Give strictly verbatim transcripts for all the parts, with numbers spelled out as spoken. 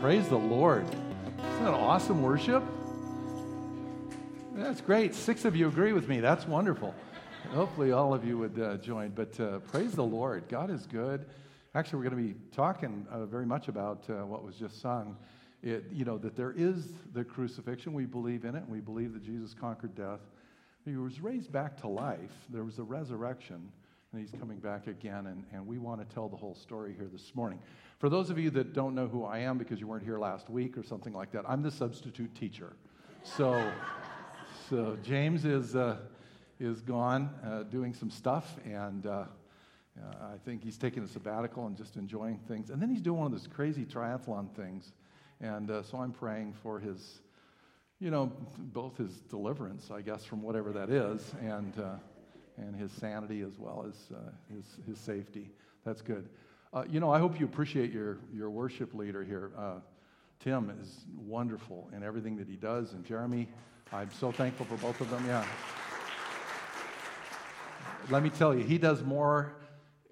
Praise the Lord. Isn't that awesome worship? That's great. Six of you agree with me. That's wonderful. Hopefully all of you would uh, join. But uh, praise the Lord. God is good. Actually, we're going to be talking uh, very much about uh, what was just sung. It, you know, that there is the crucifixion. We believe in it. We believe that Jesus conquered death. He was raised back to life. There was a resurrection, and he's coming back again, and, and we want to tell the whole story here this morning. For those of you that don't know who I am because you weren't here last week or something like that, I'm the substitute teacher. So so James is uh, is gone uh, doing some stuff, and uh, I think he's taking a sabbatical and just enjoying things. And then he's doing one of those crazy triathlon things, and uh, so I'm praying for his... you know, both his deliverance, I guess, from whatever that is, and uh, and his sanity as well as uh, his his safety. That's good. Uh, you know, I hope you appreciate your, your worship leader here. Uh, Tim is wonderful in everything that he does, and Jeremy, I'm so thankful for both of them. Yeah. Let me tell you, he does more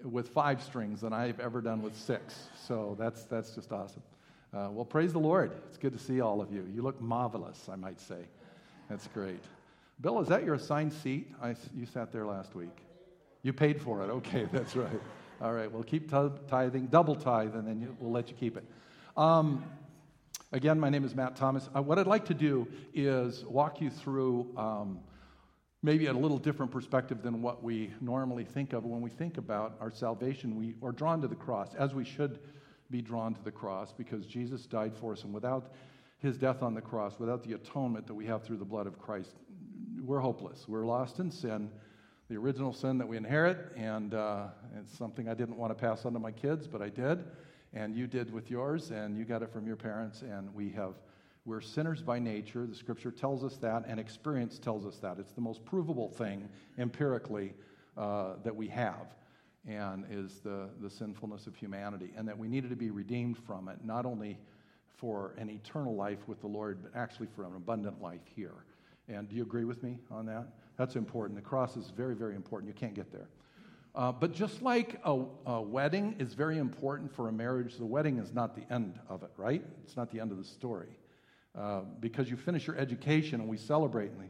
with five strings than I've ever done with six, so that's that's just awesome. Uh, well, praise the Lord. It's good to see all of you. You look marvelous, I might say. That's great. Bill, is that your assigned seat? I, you sat there last week. You paid for it. Okay, that's right. All right, well, keep tithing, double tithe, and then you, we'll let you keep it. Um, again, my name is Matt Thomas. Uh, what I'd like to do is walk you through um, maybe a little different perspective than what we normally think of. When we think about our salvation, we are drawn to the cross, as we should be drawn to the cross, because Jesus died for us, and without his death on the cross, without the atonement that we have through the blood of Christ, we're hopeless. We're lost in sin, the original sin that we inherit, and uh, it's something I didn't want to pass on to my kids, but I did, and you did with yours, and you got it from your parents, and we have, we're sinners by nature. The Scripture tells us that, and experience tells us that. It's the most provable thing empirically uh, that we have, and is the, the sinfulness of humanity, and that we needed to be redeemed from it, not only for an eternal life with the Lord, but actually for an abundant life here. And do you agree with me on that? That's important. The cross is very, very important. You can't get there. Uh, but just like a, a wedding is very important for a marriage, the wedding is not the end of it, right? It's not the end of the story. Uh, because you finish your education, and we celebrate, and the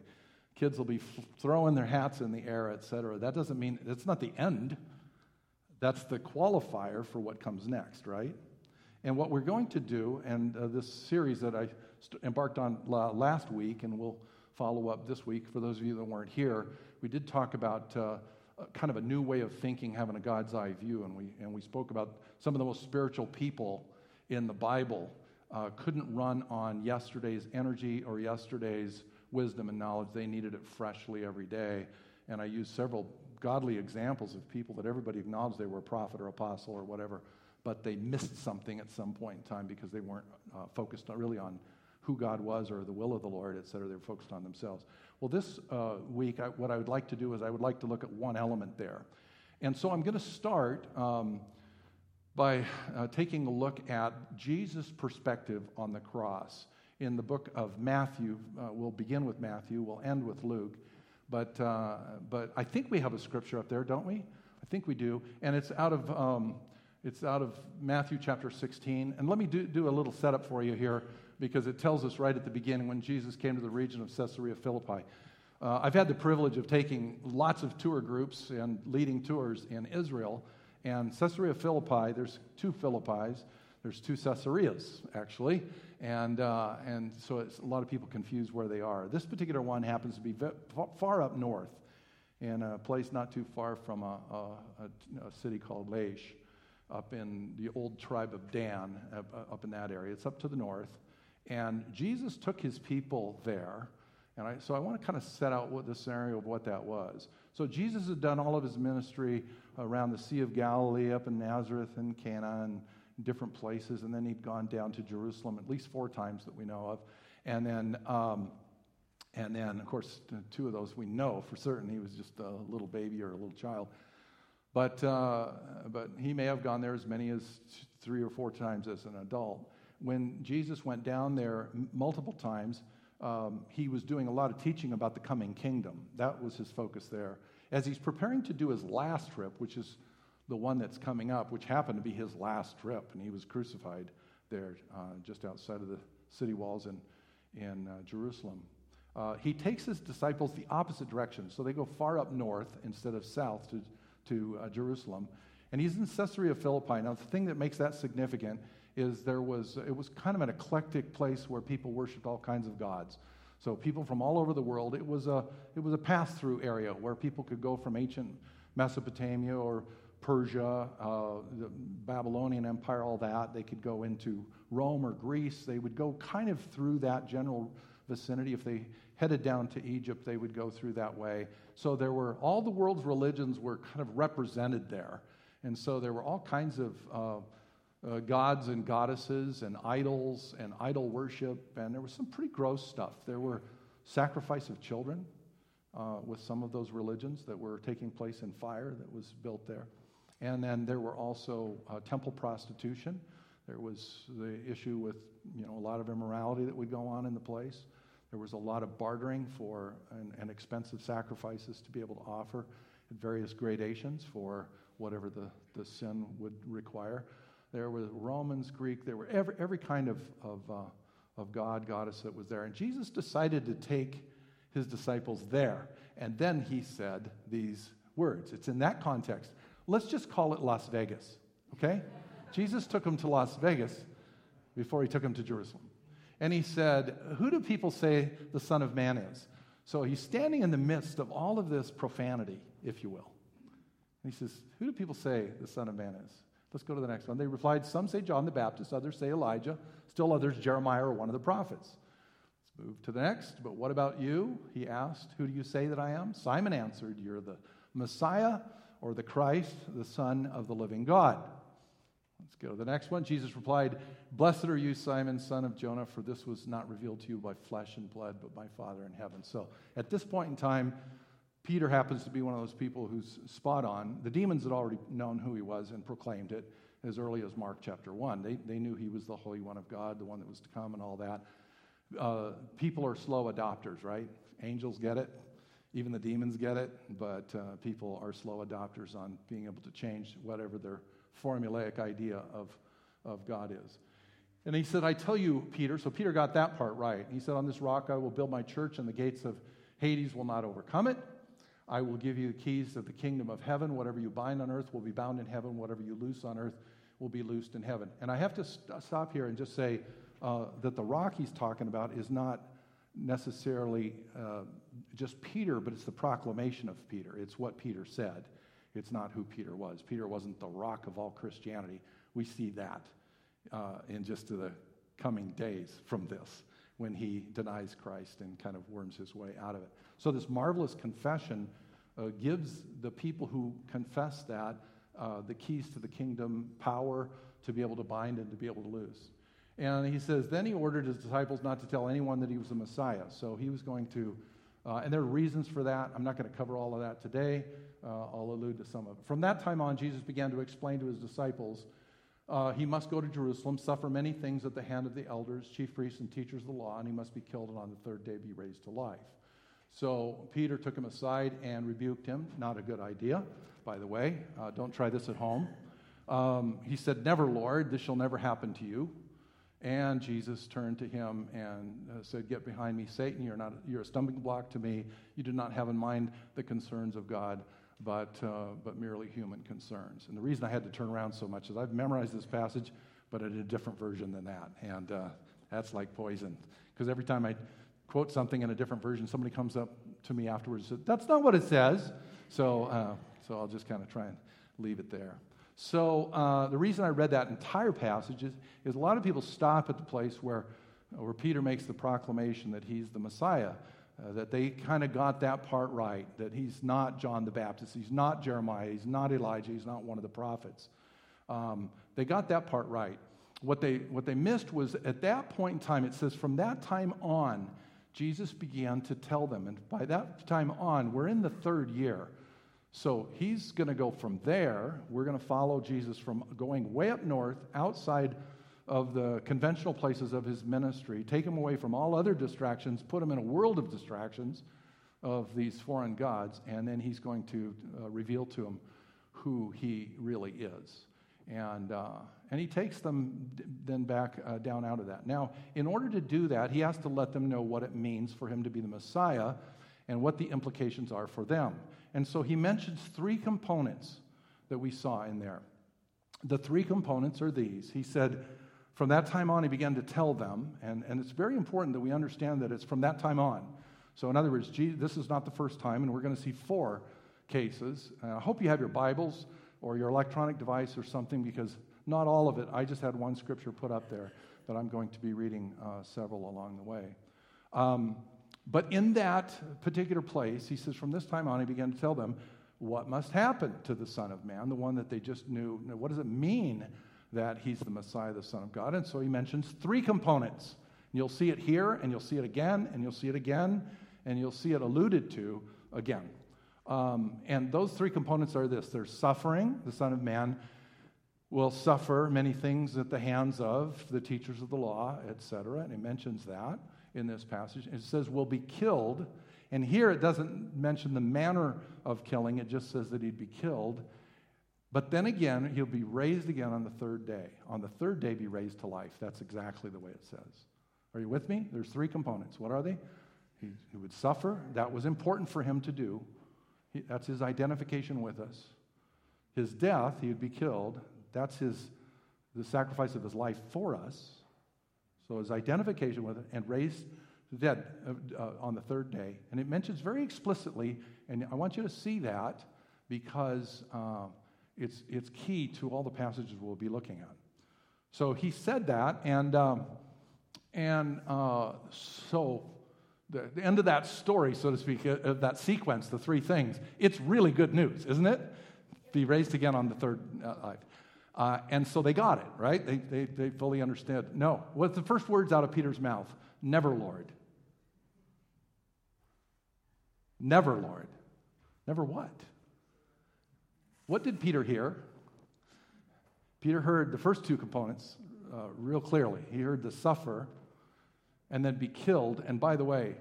kids will be f- throwing their hats in the air, et cetera. That doesn't mean, it's not the end. That's the qualifier for what comes next, right? And what we're going to do, and uh, this series that I st- embarked on la- last week, and we'll follow up this week, for those of you that weren't here, we did talk about uh, kind of a new way of thinking, having a God's eye view, and we and we spoke about some of the most spiritual people in the Bible uh, couldn't run on yesterday's energy or yesterday's wisdom and knowledge. They needed it freshly every day, and I used several godly examples of people that everybody acknowledged they were a prophet or apostle or whatever, but they missed something at some point in time because they weren't uh, focused really on who God was or the will of the Lord, et cetera. They were focused on themselves. Well, this uh, week, I, what I would like to do is I would like to look at one element there. And so I'm going to start um, by uh, taking a look at Jesus' perspective on the cross. In the book of Matthew, uh, we'll begin with Matthew, we'll end with Luke, But uh, but I think we have a scripture up there, don't we? I think we do, and it's out of um, it's out of Matthew chapter sixteen. And let me do, do a little setup for you here, because it tells us right at the beginning when Jesus came to the region of Caesarea Philippi. Uh, I've had the privilege of taking lots of tour groups and leading tours in Israel, and Caesarea Philippi. There's two Philippi's. There's two Caesareas, actually, and uh, and so it's, a lot of people confuse where they are. This particular one happens to be ve- far up north, in a place not too far from a, a, a city called Laish, up in the old tribe of Dan, up, up in that area. It's up to the north, and Jesus took his people there, and I, so I want to kind of set out what the scenario of what that was. So Jesus had done all of his ministry around the Sea of Galilee, up in Nazareth and Cana, and different places, and then he'd gone down to Jerusalem at least four times that we know of, and then, um, and then of course, two of those we know for certain. He was just a little baby or a little child, but uh, but he may have gone there as many as three or four times as an adult. When Jesus went down there multiple times, um, he was doing a lot of teaching about the coming kingdom. That was his focus there. As he's preparing to do his last trip, which is the one that's coming up, which happened to be his last trip, and he was crucified there uh, just outside of the city walls in, in uh, Jerusalem. Uh, he takes his disciples the opposite direction, so they go far up north instead of south to, to uh, Jerusalem. And he's in Caesarea Philippi. Now, the thing that makes that significant is there was it was kind of an eclectic place where people worshipped all kinds of gods. So people from all over the world. It was a it was a pass-through area where people could go from ancient Mesopotamia or Persia, uh, the Babylonian Empire, all that. They could go into Rome or Greece. They would go kind of through that general vicinity. If they headed down to Egypt, they would go through that way. So there were all the world's religions were kind of represented there. And so there were all kinds of uh, uh, gods and goddesses and idols and idol worship, and there was some pretty gross stuff. There were sacrifice of children uh, with some of those religions that were taking place in fire that was built there. And then there were also uh, temple prostitution. There was the issue with, you know, a lot of immorality that would go on in the place. There was a lot of bartering for and, and expensive sacrifices to be able to offer at various gradations for whatever the, the sin would require. There were Romans, Greek, there were every, every kind of, of, uh, of god, goddess that was there. And Jesus decided to take his disciples there. And then he said these words. It's in that context. Let's just call it Las Vegas, okay? Jesus took them to Las Vegas before he took them to Jerusalem. And he said, who do people say the Son of Man is? So he's standing in the midst of all of this profanity, if you will. And he says, who do people say the Son of Man is? Let's go to the next one. They replied, some say John the Baptist, others say Elijah, still others Jeremiah or one of the prophets. Let's move to the next. But what about you? He asked, who do you say that I am? Simon answered, you're the Messiah or the Christ, the Son of the living God. Let's go to the next one. Jesus replied, blessed are you, Simon, son of Jonah, for this was not revealed to you by flesh and blood, but by Father in heaven. So at this point in time, Peter happens to be one of those people who's spot on. The demons had already known who he was and proclaimed it as early as Mark chapter one. They they knew he was the Holy One of God, the one that was to come and all that. Uh, people are slow adopters, right? Angels get it. Even the demons get it. But uh, people are slow adopters on being able to change whatever their formulaic idea of, of God is. And he said, I tell you, Peter. So Peter got that part right. He said, on this rock I will build my church, and the gates of Hades will not overcome it. I will give you the keys of the kingdom of heaven. Whatever you bind on earth will be bound in heaven. Whatever you loose on earth will be loosed in heaven. And I have to st- stop here and just say uh, that the rock he's talking about is not necessarily uh, just Peter, but it's the proclamation of Peter. It's what Peter said. It's not who Peter was. Peter wasn't the rock of all Christianity. We see that uh, in just the coming days from this, when he denies Christ and kind of worms his way out of it. So this marvelous confession uh, gives the people who confess that uh, the keys to the kingdom, power to be able to bind and to be able to loose. And he says, then he ordered his disciples not to tell anyone that he was the Messiah. So he was going to, uh, and there are reasons for that. I'm not going to cover all of that today. Uh, I'll allude to some of it. From that time on, Jesus began to explain to his disciples Uh, he must go to Jerusalem, suffer many things at the hand of the elders, chief priests, and teachers of the law, and he must be killed and on the third day be raised to life. So Peter took him aside and rebuked him. Not a good idea, by the way. Uh, don't try this at home. Um, he said, never, Lord, this shall never happen to you. And Jesus turned to him and uh, said, get behind me, Satan. You're not, you're a stumbling block to me. You do not have in mind the concerns of God, but uh, but merely human concerns. And the reason I had to turn around so much is I've memorized this passage, but I did a different version than that. And uh, that's like poison. Because every time I quote something in a different version, somebody comes up to me afterwards and says, that's not what it says. So, uh, so I'll just kind of try and leave it there. So uh, the reason I read that entire passage is, is a lot of people stop at the place where, where Peter makes the proclamation that he's the Messiah. Uh, that they kind of got that part right, that he's not John the Baptist, he's not Jeremiah, he's not Elijah, he's not one of the prophets. Um, they got that part right. What they what they missed was at that point in time, it says from that time on, Jesus began to tell them. And by that time on, we're in the third year. So he's going to go from there. We're going to follow Jesus from going way up north, outside of the conventional places of his ministry, take him away from all other distractions, put him in a world of distractions of these foreign gods, and then he's going to uh, reveal to him who he really is. And uh, and he takes them then back uh, down out of that. Now, in order to do that, he has to let them know what it means for him to be the Messiah and what the implications are for them. And so he mentions three components that we saw in there. The three components are these. He said, from that time on, he began to tell them. And, and it's very important that we understand that it's from that time on. So in other words, Jesus, this is not the first time, and we're going to see four cases. And I hope you have your Bibles or your electronic device or something, because not all of it. I just had one scripture put up there, but I'm going to be reading uh, several along the way. Um, but in that particular place, he says, from this time on, he began to tell them what must happen to the Son of Man, the one that they just knew. Now, what does it mean that he's the Messiah, the Son of God? And so he mentions three components. You'll see it here, and you'll see it again, and you'll see it again, and you'll see it alluded to again. Um, and those three components are this. There's suffering. The Son of Man will suffer many things at the hands of the teachers of the law, et cetera. And it mentions that in this passage. It says, will be killed. And here it doesn't mention the manner of killing. It just says that he'd be killed. But then again, he'll be raised again on the third day. On the third day, be raised to life. That's exactly the way it says. Are you with me? There's three components. What are they? He, he would suffer. That was important for him to do. He, that's his identification with us. His death, he would be killed. That's his, the sacrifice of his life for us. So his identification with it, and raised to the dead uh, uh, on the third day. And it mentions very explicitly, and I want you to see that because uh, it's it's key to all the passages we'll be looking at. So he said that, and um, and uh, so. The end of that story, so to speak, of that sequence, the three things, it's really good news, isn't it? Be raised again on the third life. Uh, and so they got it, right? They, they they fully understood. No. What's the first words out of Peter's mouth? Never, Lord. Never, Lord. Never what? What did Peter hear? Peter heard the first two components uh, real clearly. He heard the suffer and then be killed. And by the way,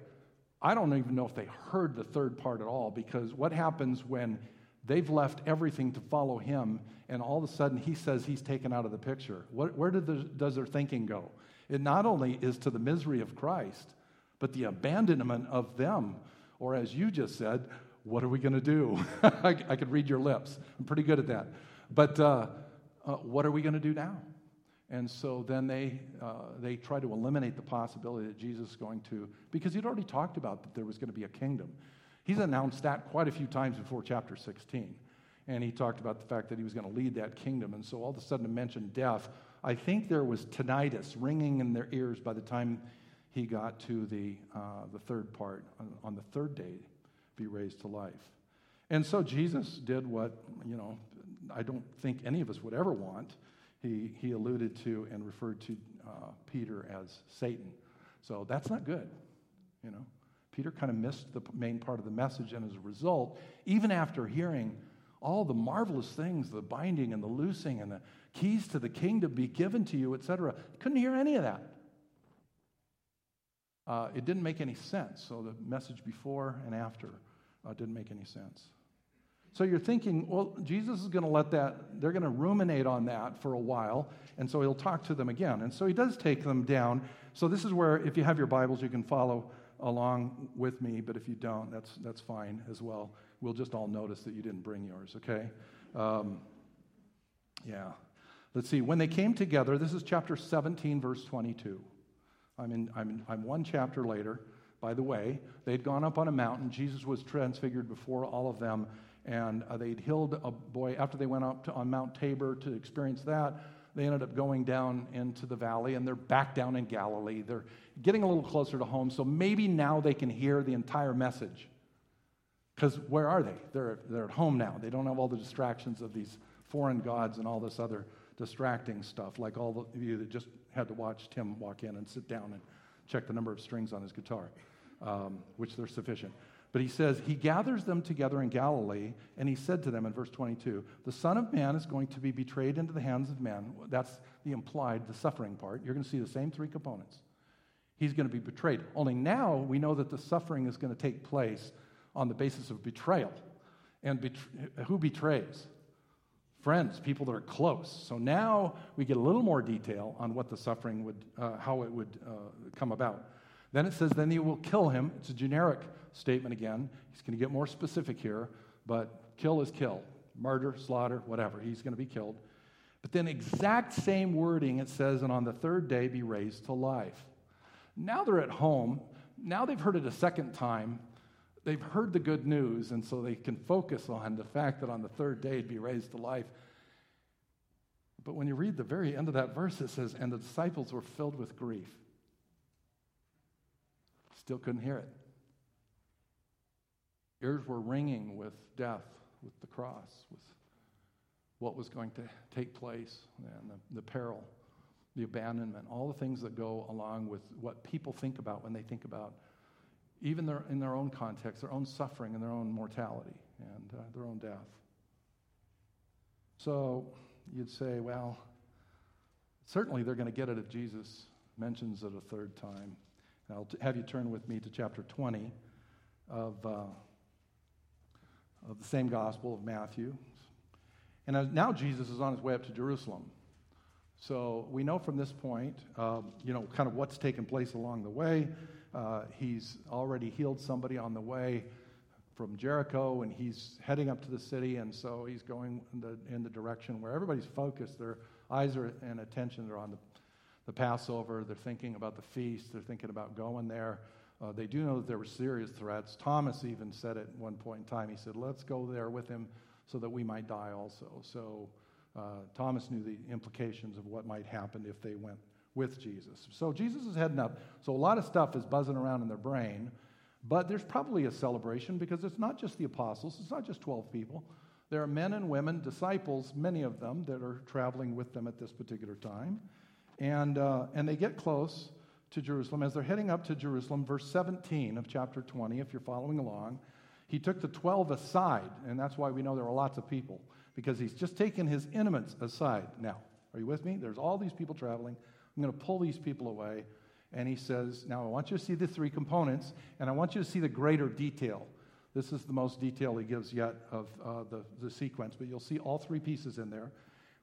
I don't even know if they heard the third part at all, because what happens when they've left everything to follow him, and all of a sudden he says he's taken out of the picture? What, where did the, does their thinking go? It not only is to the misery of Christ, but the abandonment of them. Or as you just said, what are we going to do? I, I could read your lips. I'm pretty good at that. But uh, uh, what are we going to do now? And so then they uh, they try to eliminate the possibility that Jesus is going to, because he'd already talked about that there was going to be a kingdom. He's announced that quite a few times before chapter sixteen. And he talked about the fact that he was going to lead that kingdom. And so all of a sudden to mention death, I think there was tinnitus ringing in their ears by the time he got to the uh, the third part. On, on the third day, be raised to life. And so Jesus did what, you know, I don't think any of us would ever want. He he alluded to and referred to uh, Peter as Satan. So that's not good, you know. Peter kind of missed the main part of the message, and as a result, even after hearing all the marvelous things, the binding and the loosing and the keys to the kingdom be given to you, et cetera, couldn't hear any of that. Uh, it didn't make any sense. So the message before and after uh, didn't make any sense. So you're thinking, well, Jesus is going to let that, they're going to ruminate on that for a while, and so he'll talk to them again. And so he does take them down. So this is where, if you have your Bibles, you can follow along with me, but if you don't, that's that's fine as well. We'll just all notice that you didn't bring yours, okay? Um, yeah. Let's see. When they came together, this is chapter seventeen, verse twenty-two. I'm in, I'm in, I'm one chapter later, by the way. They'd gone up on a mountain. Jesus was transfigured before all of them. And uh, they'd healed a boy. After they went up to, on Mount Tabor to experience that, they ended up going down into the valley, and they're back down in Galilee. They're getting a little closer to home, so maybe now they can hear the entire message. Because where are they? They're, they're at home now. They don't have all the distractions of these foreign gods and all this other distracting stuff, like all of you that just had to watch Tim walk in and sit down and check the number of strings on his guitar, um, which they're sufficient. But he says, he gathers them together in Galilee, and he said to them in verse twenty-two, the Son of Man is going to be betrayed into the hands of men. That's the implied, the suffering part. You're going to see the same three components. He's going to be betrayed. Only now we know that the suffering is going to take place on the basis of betrayal. And bet- who betrays? friends, people that are close. So now we get a little more detail on what the suffering would, uh, how it would uh, come about. Then it says, then you will kill him. It's a generic statement again. He's going to get more specific here, but kill is kill. Murder, slaughter, whatever. He's going to be killed. But then exact same wording, it says, and on the third day be raised to life. Now they're at home. Now they've heard it a second time. They've heard the good news, and so they can focus on the fact that on the third day he'd be raised to life. But when you read the very end of that verse, it says, and the disciples were filled with grief. Still couldn't hear it. Ears were ringing with death, with the cross, with what was going to take place, and the, the peril, the abandonment, all the things that go along with what people think about when they think about, even their, in their own context, their own suffering and their own mortality and uh, their own death. So you'd say, well, certainly they're going to get it if Jesus mentions it a third time. And I'll t- have you turn with me to chapter twenty of uh, of the same Gospel of Matthew. And now Jesus is on his way up to Jerusalem. So we know from this point, um, you know, kind of what's taken place along the way. Uh, he's already healed somebody on the way from Jericho, and he's heading up to the city, and so he's going in the, in the direction where everybody's focused. Their eyes are and attention are on the, the Passover. They're thinking about the feast. They're thinking about going there. Uh, they do know that there were serious threats. Thomas even said at one point in time, he said, let's go there with him so that we might die also. So uh, Thomas knew the implications of what might happen if they went with Jesus. So Jesus is heading up. So a lot of stuff is buzzing around in their brain, but there's probably a celebration because it's not just the apostles, it's not just twelve people. There are men and women, disciples, many of them, that are traveling with them at this particular time. And uh, and they get close to Jerusalem. As they're heading up to Jerusalem, verse seventeen of chapter twenty, if you're following along, he took the twelve aside, and that's why we know there were lots of people, because he's just taken his intimates aside. Now, are you with me? There's all these people traveling. I'm going to pull these people away. And he says, now I want you to see the three components, and I want you to see the greater detail. This is the most detail he gives yet of uh, the, the sequence, but you'll see all three pieces in there.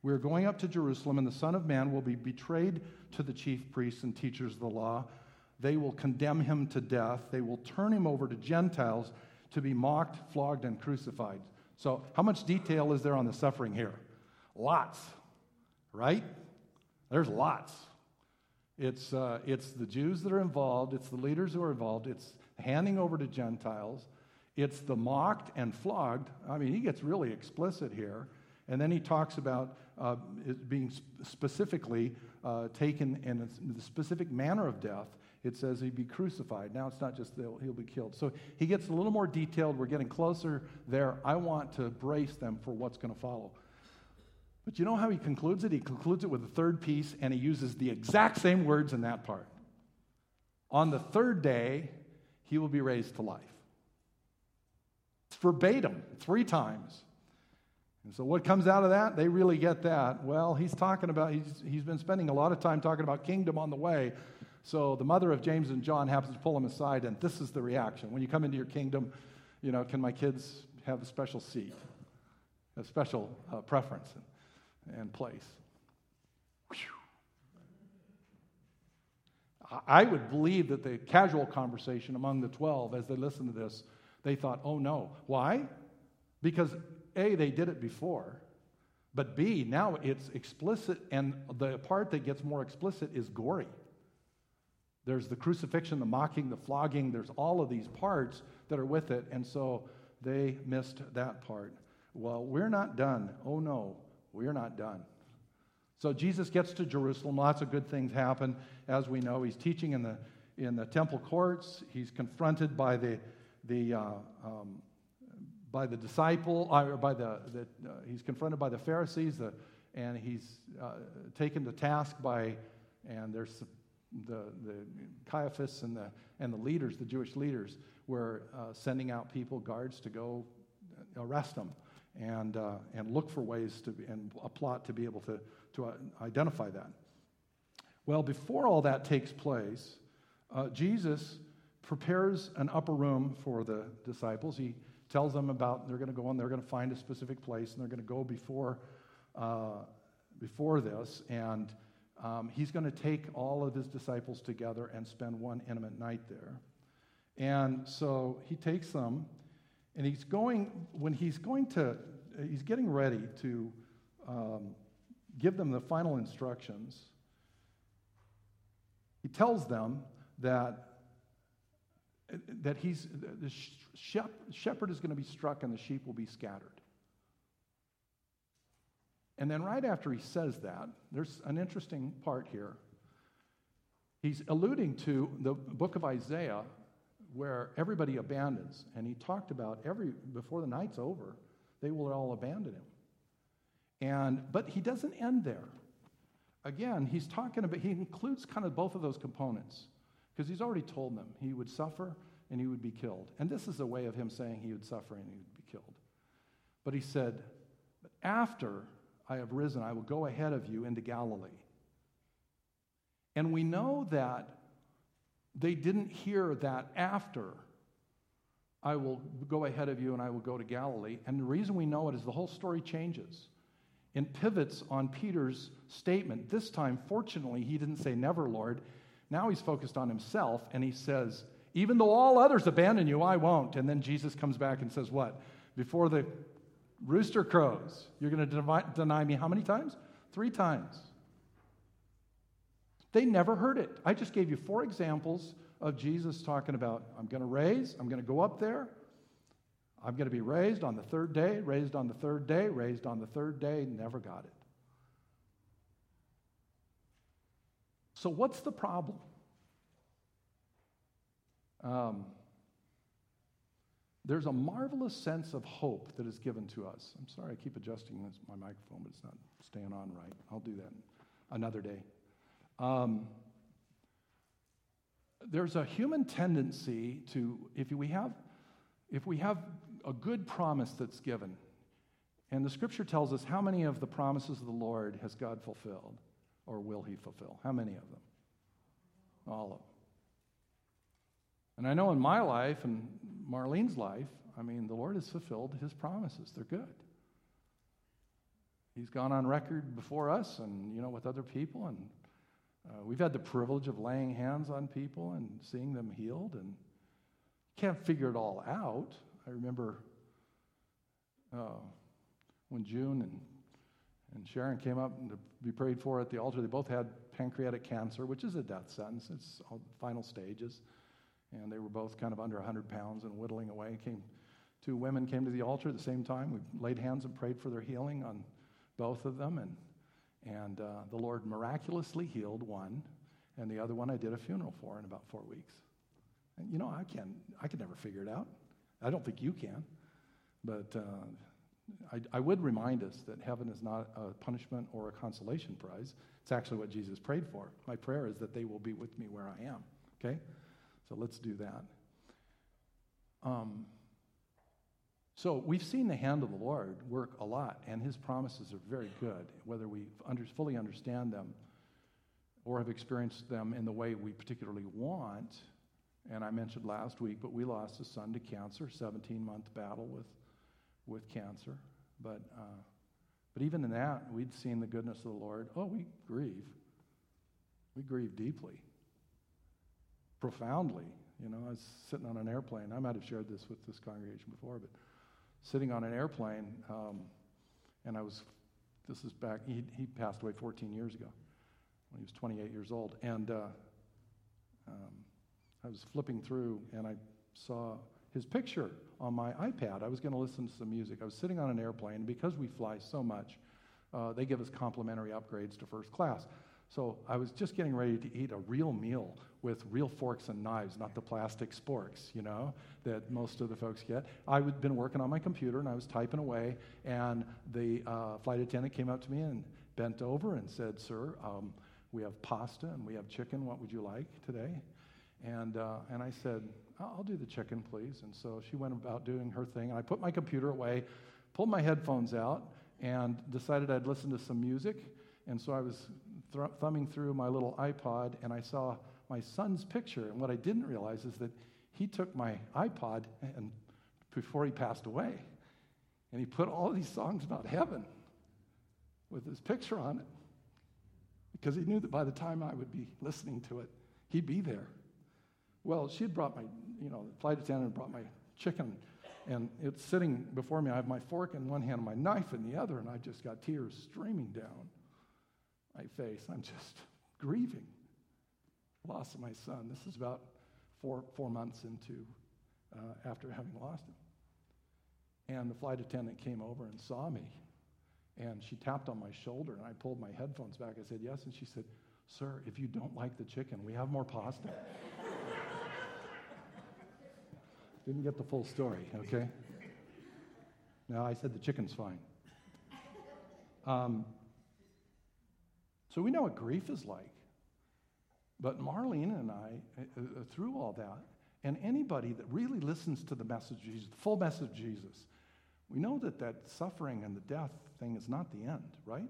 We're going up to Jerusalem, and the Son of Man will be betrayed to the chief priests and teachers of the law. They will condemn him to death. They will turn him over to Gentiles to be mocked, flogged, and crucified. So how much detail is there on the suffering here? Lots, right? There's lots. It's uh, it's the Jews that are involved. It's the leaders who are involved. It's handing over to Gentiles. It's the mocked and flogged. I mean, he gets really explicit here. And then he talks about uh, it being specifically uh, taken in the specific manner of death. It says he'd be crucified. Now it's not just that he'll be killed. So he gets a little more detailed. We're getting closer there. I want to brace them for what's going to follow. But you know how he concludes it? He concludes it with the third piece, and he uses the exact same words in that part. On the third day, he will be raised to life. It's verbatim, three times. And so what comes out of that? They really get that. Well, he's talking about, he's, he's been spending a lot of time talking about kingdom on the way. So the mother of James and John happens to pull him aside, and this is the reaction. When you come into your kingdom, you know, can my kids have a special seat, a special uh, preference? And place. Whew. I would believe that the casual conversation among the twelve, as they listened to this, they thought, oh no. Why? Because A, they did it before, but B, now it's explicit, and the part that gets more explicit is gory. There's the crucifixion, the mocking, the flogging, there's all of these parts that are with it, and so they missed that part. Well, we're not done. Oh no. We are not done. So Jesus gets to Jerusalem. Lots of good things happen. As we know, he's teaching in the in the temple courts. He's confronted by the the uh, um, by the disciple or by the, the uh, he's confronted by the Pharisees, the, and he's uh, taken to task by and there's the the Caiaphas and the and the leaders, the Jewish leaders, were uh, sending out people, guards, to go arrest him. And uh, and look for ways to be, and a plot to be able to to identify that. Well, before all that takes place, uh, Jesus prepares an upper room for the disciples. He tells them about they're going to go and they're going to find a specific place, and they're going to go before uh, before this, and um, he's going to take all of his disciples together and spend one intimate night there. And so he takes them, and he's going, when he's going to, he's getting ready to um, give them the final instructions, he tells them that that he's, the shepherd is going to be struck and the sheep will be scattered. And then right after he says that, there's an interesting part here. He's alluding to the book of Isaiah where everybody abandons, and he talked about every, before the night's over, they will all abandon him. And but he doesn't end there. Again, he's talking about, he includes kind of both of those components, because he's already told them he would suffer and he would be killed. And this is a way of him saying he would suffer and he would be killed. But he said, after I have risen, I will go ahead of you into Galilee. And we know that they didn't hear that after I will go ahead of you and I will go to Galilee. And the reason we know it is the whole story changes and pivots on Peter's statement. This time, fortunately, he didn't say never, Lord. Now he's focused on himself, and he says, even though all others abandon you, I won't. And then Jesus comes back and says what? Before the rooster crows, you're going to deny me how many times? Three times. They never heard it. I just gave you four examples of Jesus talking about, I'm going to raise, I'm going to go up there, I'm going to be raised on the third day, raised on the third day, raised on the third day, never got it. So what's the problem? Um, there's a marvelous sense of hope that is given to us. I'm sorry, I keep adjusting this, my microphone, but it's not staying on right. I'll do that another day. Um, there's a human tendency to, if we have, if we have a good promise that's given, and the Scripture tells us how many of the promises of the Lord has God fulfilled, or will he fulfill? How many of them? All of them. And I know in my life and Marlene's life, I mean, the Lord has fulfilled his promises. They're good. He's gone on record before us and, you know, with other people, and uh, we've had the privilege of laying hands on people and seeing them healed, and can't figure it all out. I remember uh, when June and And Sharon came up to be prayed for at the altar. They both had pancreatic cancer, which is a death sentence. It's all final stages. And they were both kind of under one hundred pounds and whittling away. Came, two women came to the altar at the same time. We laid hands and prayed for their healing on both of them. And and uh, the Lord miraculously healed one. And the other one I did a funeral for in about four weeks. And, you know, I can, I can never figure it out. I don't think you can. But Uh, I, I would remind us that heaven is not a punishment or a consolation prize. It's actually what Jesus prayed for. My prayer is that they will be with me where I am. Okay? So let's do that. Um, so we've seen the hand of the Lord work a lot, and his promises are very good, whether we under, fully understand them or have experienced them in the way we particularly want. And I mentioned last week, but we lost a son to cancer, seventeen-month battle with with cancer, but uh, but even in that, we'd seen the goodness of the Lord. Oh, we grieve. We grieve deeply, profoundly. You know, I was sitting on an airplane. I might have shared this with this congregation before, but sitting on an airplane, um, and I was, this is back, he, he passed away fourteen years ago when he was twenty-eight years old, and uh, um, I was flipping through, and I saw his picture on my iPad. I was going to listen to some music. I was sitting on an airplane, and because we fly so much, uh, they give us complimentary upgrades to first class. So I was just getting ready to eat a real meal with real forks and knives, not the plastic sporks, you know, that most of the folks get. I had been working on my computer, and I was typing away, and the uh, flight attendant came up to me and bent over and said, "Sir, um, we have pasta and we have chicken. What would you like today?" And uh, and I said, "I'll do the chicken, please." And so she went about doing her thing. And I put my computer away, pulled my headphones out, and decided I'd listen to some music. And so I was th- thumbing through my little iPod, and I saw my son's picture. And what I didn't realize is that he took my iPod and before he passed away, and he put all these songs about heaven with his picture on it, because he knew that by the time I would be listening to it, he'd be there. Well, she had brought my, you know, the flight attendant brought my chicken, and it's sitting before me. I have my fork in one hand and my knife in the other, and I just got tears streaming down my face. I'm just grieving the loss of my son. This is about four four months into uh, after having lost him. And the flight attendant came over and saw me, and she tapped on my shoulder, and I pulled my headphones back. I said, yes, and she said, sir, if you don't like the chicken, we have more pasta. Didn't get the full story, okay? No, I said the chicken's fine. Um, so we know what grief is like. But Marlene and I, uh, through all that, and anybody that really listens to the message of Jesus, the full message of Jesus, we know that that suffering and the death thing is not the end, right?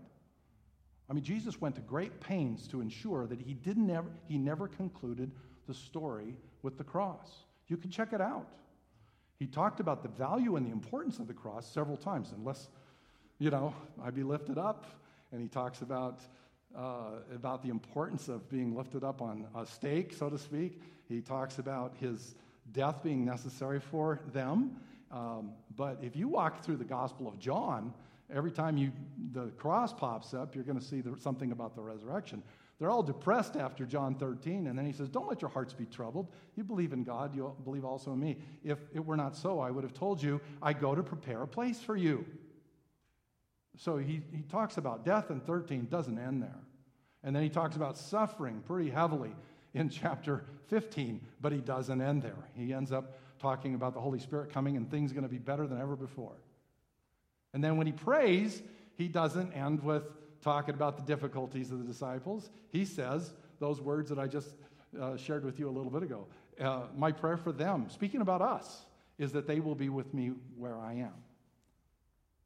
I mean, Jesus went to great pains to ensure that he didn't ever, he never concluded the story with the cross. You can check it out. He talked about the value and the importance of the cross several times, unless, you know, I be lifted up. And he talks about uh, about the importance of being lifted up on a stake, so to speak. He talks about his death being necessary for them. Um, but if you walk through the Gospel of John, every time you the cross pops up, you're going to see there, something about the resurrection. They're all depressed after John thirteen, and then he says, don't let your hearts be troubled. You believe in God, you believe also in me. If it were not so, I would have told you, I go to prepare a place for you. So he, he talks about death in thirteen, doesn't end there. And then he talks about suffering pretty heavily in chapter fifteen, but he doesn't end there. He ends up talking about the Holy Spirit coming and things going to be better than ever before. And then when he prays, he doesn't end with talking about the difficulties of the disciples. He says those words that I just uh, shared with you a little bit ago. Uh, my prayer for them, speaking about us, is that they will be with me where I am.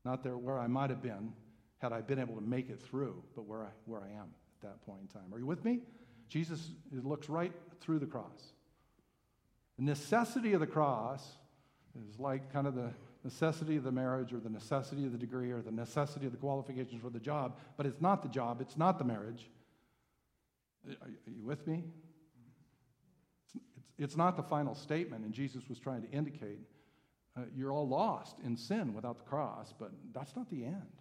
Not there where I might have been had I been able to make it through, but where I, where I am at that point in time. Are you with me? Jesus looks right through the cross. The necessity of the cross is like kind of the necessity of the marriage, or the necessity of the degree, or the necessity of the qualifications for the job, but it's not the job, it's not the marriage. Are, are you with me? It's, it's, it's not the final statement, and Jesus was trying to indicate uh, you're all lost in sin without the cross, but that's not the end.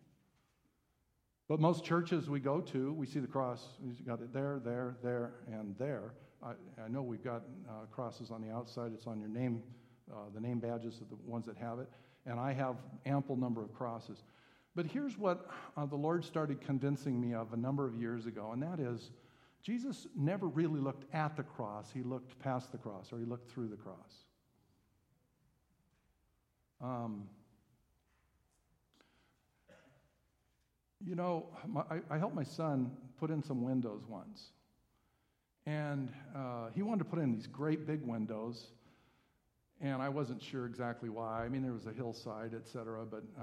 But most churches we go to, we see the cross, we've got it there, there, there, and there. I, I know we've got uh, crosses on the outside, it's on your name, uh, the name badges of the ones that have it. And I have ample number of crosses. But here's what uh, the Lord started convincing me of a number of years ago, and that is Jesus never really looked at the cross. He looked past the cross, or he looked through the cross. Um, you know, my, I, I helped my son put in some windows once. And uh, he wanted to put in these great big windows, and I wasn't sure exactly why. I mean, there was a hillside, et cetera, but, uh,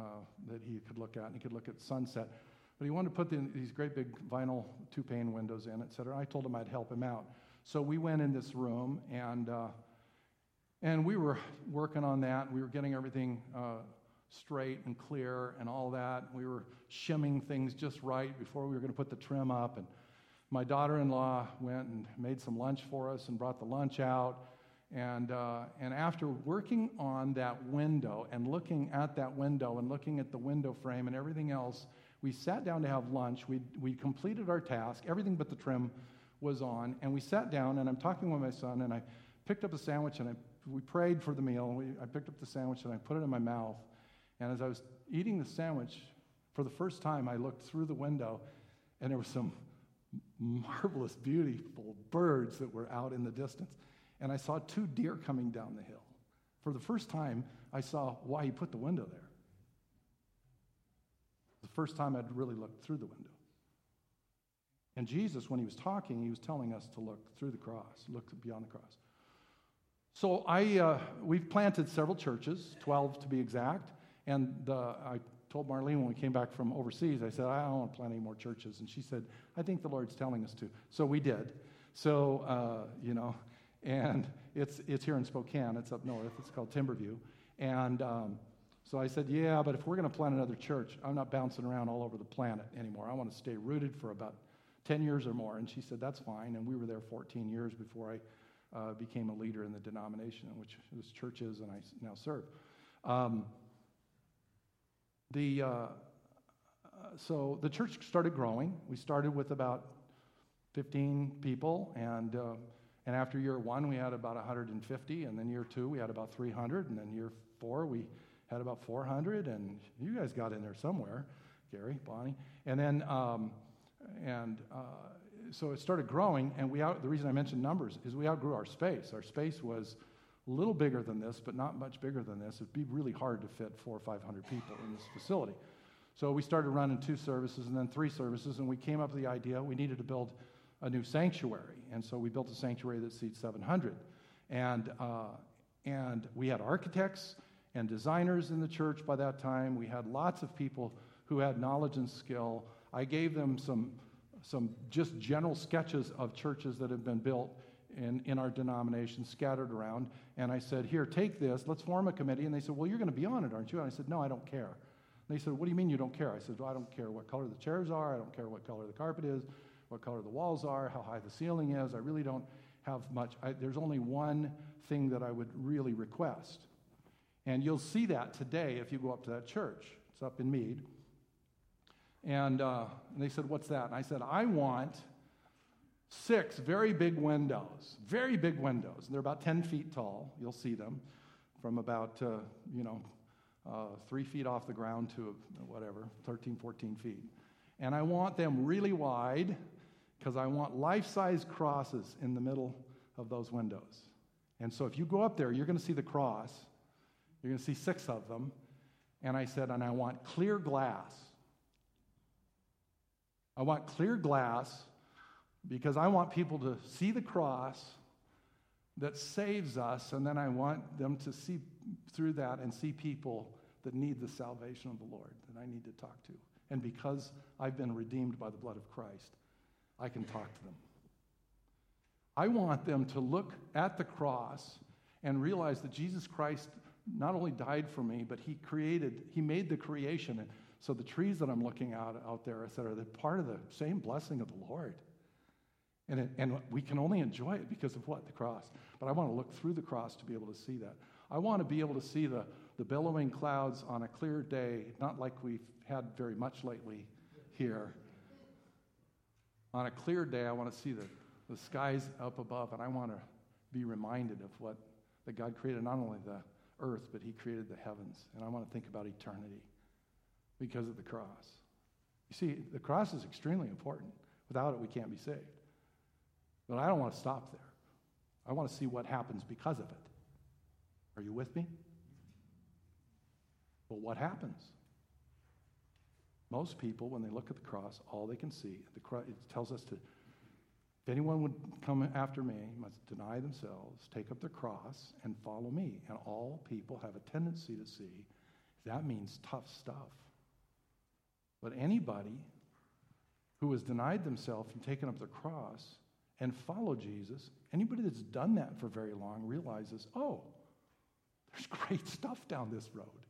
that he could look at, and he could look at sunset. But he wanted to put the, these great big vinyl two-pane windows in, et cetera. I told him I'd help him out. So we went in this room, and uh, and we were working on that. We were getting everything uh, straight and clear and all that. We were shimming things just right before we were going to put the trim up. And my daughter-in-law went and made some lunch for us and brought the lunch out. And uh, and after working on that window and looking at that window and looking at the window frame and everything else, we sat down to have lunch. We we completed our task. Everything but the trim was on. And we sat down, and I'm talking with my son, and I picked up a sandwich, and I, we prayed for the meal. And we, I picked up the sandwich, and I put it in my mouth. And as I was eating the sandwich, for the first time, I looked through the window, and there were some marvelous, beautiful birds that were out in the distance. And I saw two deer coming down the hill. For the first time, I saw why he put the window there. The first time I'd really looked through the window. And Jesus, when he was talking, he was telling us to look through the cross, look beyond the cross. So I, uh, we've planted several churches, twelve to be exact. And the, I told Marlene when we came back from overseas, I said, I don't want to plant any more churches. And she said, I think the Lord's telling us to. So we did. So, uh, you know... And it's it's here in Spokane. It's up north. It's called Timberview. And um, So I said, yeah, but if we're going to plant another church, I'm not bouncing around all over the planet anymore. I want to stay rooted for about ten years or more. And she said, that's fine. And we were there fourteen years before I uh, became a leader in the denomination in which this church is and I now serve. Um, the uh, So the church started growing. We started with about fifteen people, and uh, and after year one, we had about one hundred fifty, and then year two, we had about three hundred, and then year four, we had about four hundred, and you guys got in there somewhere, Gary, Bonnie, and then um, and uh, so it started growing. And we out, the reason I mentioned numbers is we outgrew our space. Our space was a little bigger than this, but not much bigger than this. It'd be really hard to fit four or five hundred people in this facility. So we started running two services and then three services, and we came up with the idea we needed to build a new sanctuary, and so we built a sanctuary that seats seven hundred, and uh, and we had architects and designers in the church by that time. We had lots of people who had knowledge and skill. I gave them some some just general sketches of churches that have been built in, in our denomination scattered around, and I said, here, take this, let's form a committee. And they said, well, you're going to be on it, aren't you? And I said, no, I don't care. They said, what do you mean you don't care? I said, well, I don't care what color the chairs are. I don't care what color the carpet is, what color the walls are, how high the ceiling is. I really don't have much. I, there's only one thing that I would really request. And you'll see that today if you go up to that church. It's up in Meade. And, uh, and they said, what's that? And I said, I want six very big windows, very big windows. And they're about ten feet tall. You'll see them from about, uh, you know, Uh, three feet off the ground to whatever, thirteen, fourteen feet. And I want them really wide because I want life-size crosses in the middle of those windows. And so if you go up there, you're going to see the cross. You're going to see six of them. And I said, and I want clear glass. I want clear glass because I want people to see the cross that saves us, and then I want them to see through that and see people that need the salvation of the Lord that I need to talk to. And because I've been redeemed by the blood of Christ, I can talk to them. I want them to look at the cross and realize that Jesus Christ not only died for me, but he created, he made the creation. And so the trees that I'm looking at out, out there, et cetera, they're part of the same blessing of the Lord. And, it, and we can only enjoy it because of what? The cross. But I want to look through the cross to be able to see that. I want to be able to see the, the billowing clouds on a clear day, not like we've had very much lately here. On a clear day, I want to see the, the skies up above, and I want to be reminded of what that God created, not only the earth, but he created the heavens. And I want to think about eternity because of the cross. You see, the cross is extremely important. Without it, we can't be saved. But I don't want to stop there. I want to see what happens because of it. Are you with me? Well, what happens? Most people, when they look at the cross, all they can see, the cross, it tells us to, if anyone would come after me, must deny themselves, take up their cross, and follow me. And all people have a tendency to see, that means tough stuff. But anybody who has denied themselves and taken up their cross and follow Jesus, anybody that's done that for very long realizes, oh, there's great stuff down this road.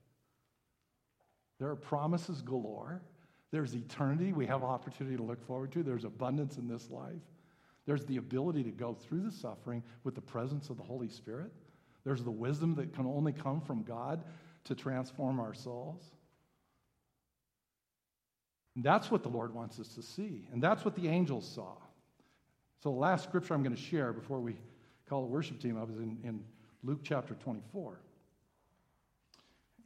There are promises galore. There's eternity we have opportunity to look forward to. There's abundance in this life. There's the ability to go through the suffering with the presence of the Holy Spirit. There's the wisdom that can only come from God to transform our souls. And that's what the Lord wants us to see. And that's what the angels saw. So the last scripture I'm going to share before we call the worship team up is in, in Luke chapter twenty-four.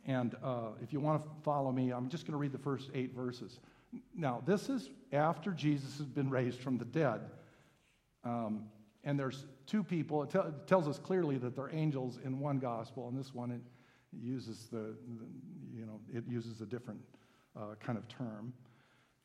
And uh, if you want to follow me, I'm just going to read the first eight verses. Now, this is after Jesus has been raised from the dead. Um, and there's two people. It, t- it tells us clearly that they're angels in one gospel. And this one, it uses the, the you know, it uses a different uh, kind of term.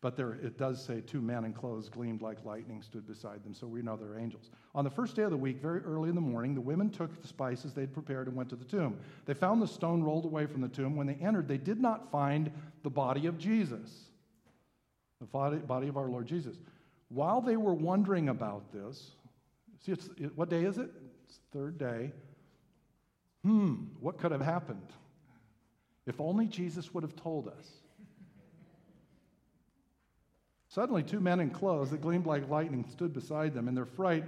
But there, it does say two men in clothes gleamed like lightning stood beside them, so we know they're angels. On the first day of the week, very early in the morning, the women took the spices they'd prepared and went to the tomb. They found the stone rolled away from the tomb. When they entered, they did not find the body of Jesus, the body of our Lord Jesus. While they were wondering about this, see, it's, it, what day is it? It's the third day. Hmm, what could have happened? If only Jesus would have told us. Suddenly, two men in clothes that gleamed like lightning stood beside them. In their fright,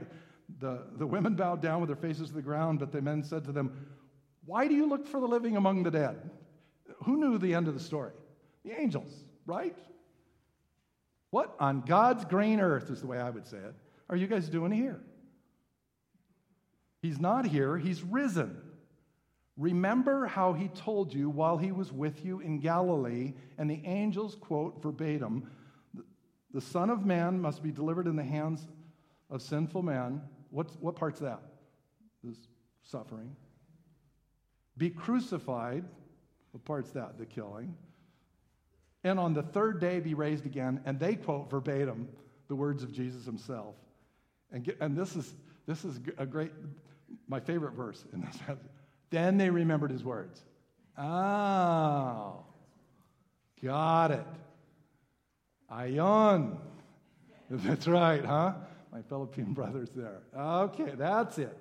the, the women bowed down with their faces to the ground, but the men said to them, "Why do you look for the living among the dead?" Who knew the end of the story? The angels, right? What on God's green earth, is the way I would say it, are you guys doing here? He's not here, he's risen. Remember how he told you while he was with you in Galilee, and the angels quote verbatim, "The Son of Man must be delivered in the hands of sinful man." What's, what part's that? This suffering. "Be crucified." What part's that? The killing. "And on the third day be raised again." And they quote verbatim the words of Jesus himself. And get, and this is this is a great, my favorite verse in this. Then they remembered his words. Oh, got it. Ayon. That's right, huh? My Philippine brother's there. Okay, that's it.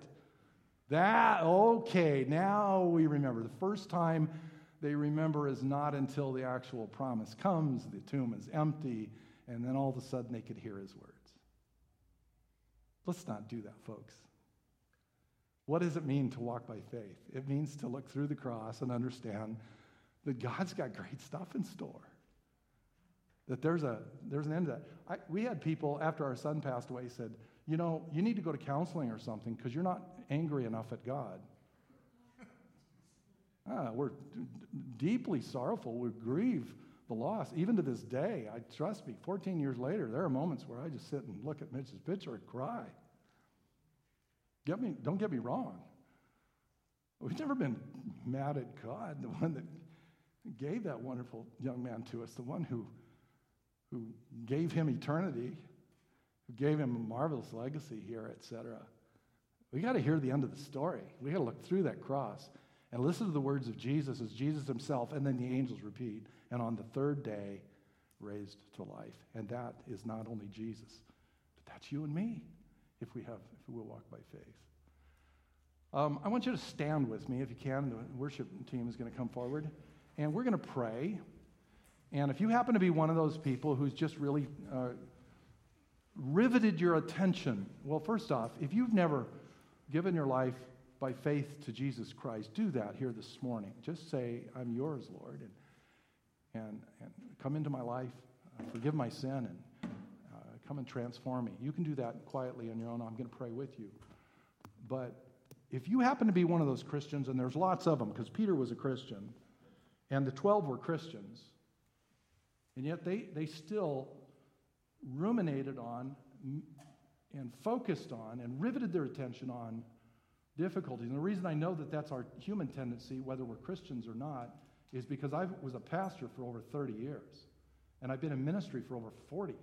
That, okay, now we remember. The first time they remember is not until the actual promise comes, the tomb is empty, and then all of a sudden they could hear his words. Let's not do that, folks. What does it mean to walk by faith? It means to look through the cross and understand that God's got great stuff in store. That there's a there's an end to that. I, we had people, after our son passed away, said, you know, you need to go to counseling or something because you're not angry enough at God. ah, we're d- deeply sorrowful. We grieve the loss. Even to this day, I trust me, fourteen years later, there are moments where I just sit and look at Mitch's picture and cry. Get me, don't get me wrong. We've never been mad at God, the one that gave that wonderful young man to us, the one who who gave him eternity, who gave him a marvelous legacy here, et cetera. We got to hear the end of the story. We got to look through that cross and listen to the words of Jesus as Jesus himself, and then the angels repeat, and on the third day, raised to life. And that is not only Jesus, but that's you and me, if we have, if we will walk by faith. Um, I want you to stand with me, if you can. The worship team is going to come forward, and we're going to pray. And if you happen to be one of those people who's just really uh, riveted your attention, well, first off, if you've never given your life by faith to Jesus Christ, do that here this morning. Just say, "I'm yours, Lord, and and, and come into my life, uh, forgive my sin, and uh, come and transform me." You can do that quietly on your own. I'm going to pray with you. But if you happen to be one of those Christians, and there's lots of them, because Peter was a Christian, and the twelve were Christians, and yet they, they still ruminated on and focused on and riveted their attention on difficulties. And the reason I know that that's our human tendency, whether we're Christians or not, is because I was a pastor for over thirty years. And I've been in ministry for over forty.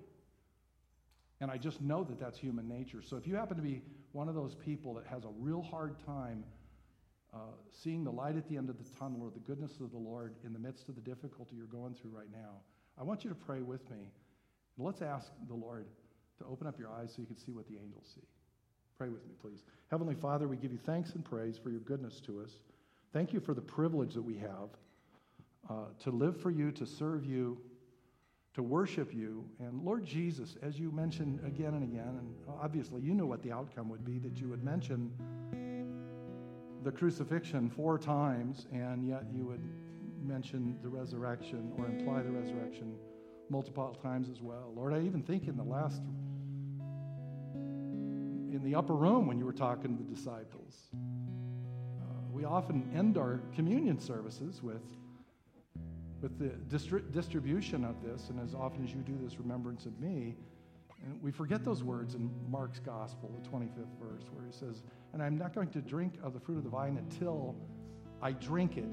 And I just know that that's human nature. So if you happen to be one of those people that has a real hard time uh, seeing the light at the end of the tunnel or the goodness of the Lord in the midst of the difficulty you're going through right now, I want you to pray with me. Let's ask the Lord to open up your eyes so you can see what the angels see. Pray with me, please. Heavenly Father, we give you thanks and praise for your goodness to us. Thank you for the privilege that we have uh, to live for you, to serve you, to worship you. And Lord Jesus, as you mentioned again and again, and obviously you know what the outcome would be, that you would mention the crucifixion four times, and yet you would mention the resurrection or imply the resurrection multiple times as well. Lord, I even think in the last, in the upper room when you were talking to the disciples, uh, we often end our communion services with with the distri- distribution of this, and as often as you do this remembrance of me, and we forget those words in Mark's gospel, the twenty-fifth verse, where he says, "And I'm not going to drink of the fruit of the vine until I drink it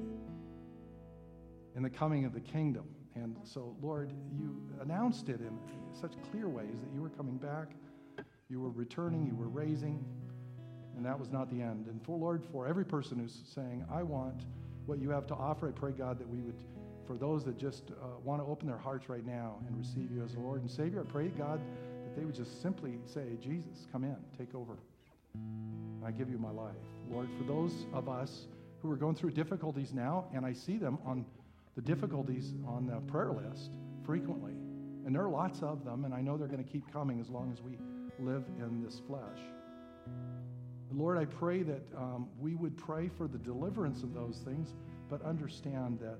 in the coming of the kingdom." And so, Lord, you announced it in such clear ways that you were coming back, you were returning, you were raising, and that was not the end. And for Lord, for every person who's saying, "I want what you have to offer," I pray, God, that we would, for those that just uh, want to open their hearts right now and receive you as Lord and Savior, I pray, God, that they would just simply say, "Jesus, come in, take over. I give you my life." Lord, for those of us who are going through difficulties now, and I see them on the difficulties on the prayer list frequently. And there are lots of them, and I know they're going to keep coming as long as we live in this flesh. Lord, I pray that um, we would pray for the deliverance of those things, but understand that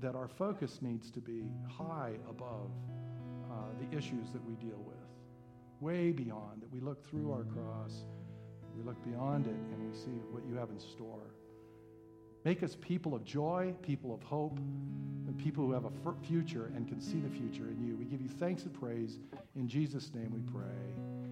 that our focus needs to be high above uh, the issues that we deal with, way beyond, that we look through our cross, we look beyond it, and we see what you have in store. Make us people of joy, people of hope, and people who have a f- future and can see the future in you. We give you thanks and praise. In Jesus' name we pray.